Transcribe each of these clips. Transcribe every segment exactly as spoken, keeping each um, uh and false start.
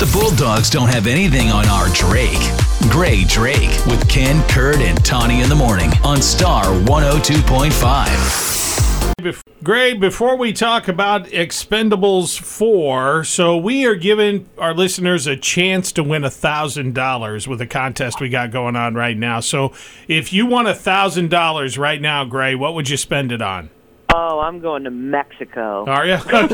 The Bulldogs don't have anything on our Drake. Grae Drake with Ken, Kurt, and Tawinee in the morning on Star one oh two point five. Grae, before we talk about Expendables four, so we are giving our listeners a chance to win one thousand dollars with a contest we got going on right now. So if you won one thousand dollars right now, Grae, what would you spend it on? Oh, I'm going to Mexico. Are you? Okay.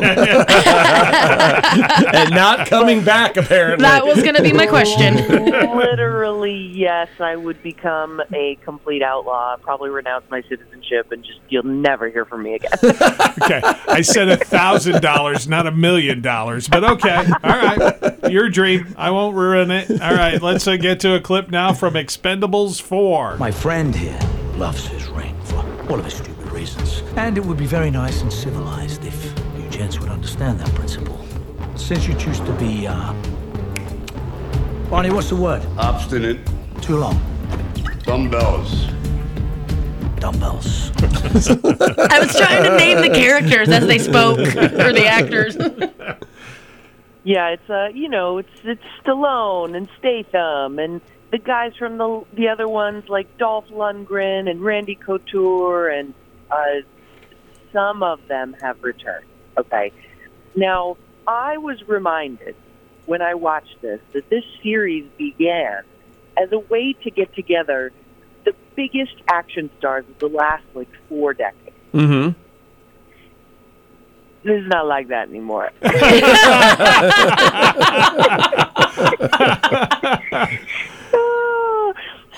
And not coming back, apparently. That was going to be my question. Literally, yes. I would become a complete outlaw, probably renounce my citizenship, and just you'll never hear from me again. Okay. I said one thousand dollars, not a million dollars, but okay. All right. Your dream. I won't ruin it. All right. Let's uh, get to a clip now from Expendables four. My friend here loves his ring for all of his stupid reasons. And it would be very nice and civilized if you gents would understand that principle. Since you choose to be, uh... Barney, what's the word? Obstinate. Too long. Dumbbells. Dumbbells. I was trying to name the characters as they spoke, or the actors. Yeah, it's, uh, you know, it's, it's Stallone and Statham and the guys from the the other ones like Dolph Lundgren and Randy Couture, and uh, some of them have returned. Okay. Now, I was reminded when I watched this that this series began as a way to get together the biggest action stars of the last, like, four decades. Mm-hmm. This is not like that anymore.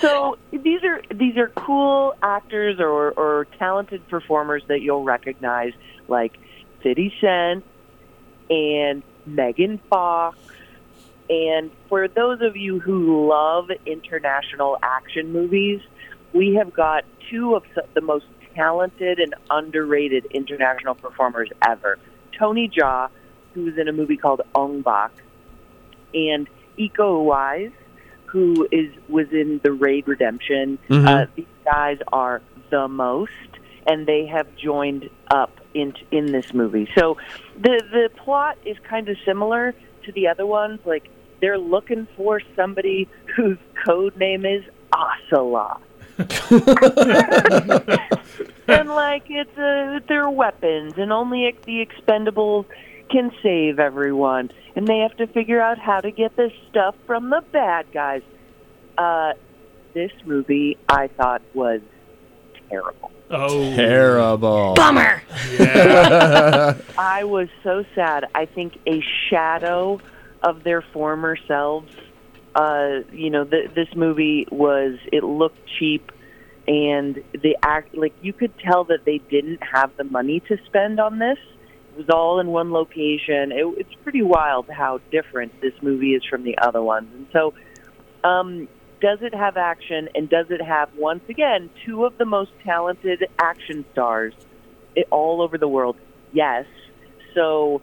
So these are these are cool actors or, or talented performers that you'll recognize, like Fiddy Shen and Megan Fox. And for those of you who love international action movies, we have got two of the most talented and underrated international performers ever. Tony Jaa, who's in a movie called Ong Bak, and Iko Uwais, who is was in the Raid Redemption. Mm-hmm. Uh, these guys are the most, and they have joined up in in this movie. So the the plot is kind of similar to the other ones. Like, they're looking for somebody whose code name is Ocelot. And, like, it's uh, their weapons, and only the Expendables can save everyone, and they have to figure out how to get this stuff from the bad guys. Uh, this movie, I thought, was terrible. Oh, terrible. Bummer. Yeah. I was so sad. I think a shadow of their former selves. Uh, you know, th- this movie was, it looked cheap, and the act, like, you could tell that they didn't have the money to spend on this. Was all in one location. It, it's pretty wild how different this movie is from the other ones. And so, um, does it have action, and does it have, once again, two of the most talented action stars it, all over the world? Yes. So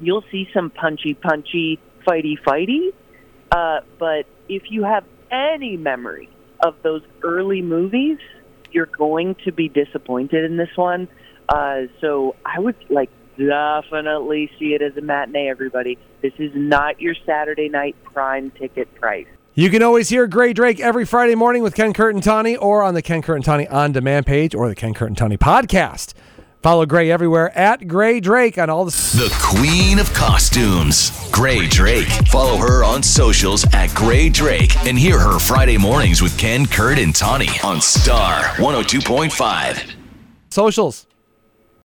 you'll see some punchy, punchy, fighty, fighty. Uh, but if you have any memory of those early movies, you're going to be disappointed in this one. Uh, so I would, like, definitely see it as a matinee, everybody. This is not your Saturday night prime ticket price. You can always hear Grae Drake every Friday morning with Ken, Kurt, and Tawinee, or on the Ken, Kurt, and Tawinee On Demand page, or the Ken, Kurt, and Tawinee podcast. Follow Grae everywhere at Grae Drake on all the... The Queen of Costumes, Grae Drake. Follow her on socials at Grae Drake, and hear her Friday mornings with Ken, Kurt, and Tawinee on Star one oh two point five. Socials.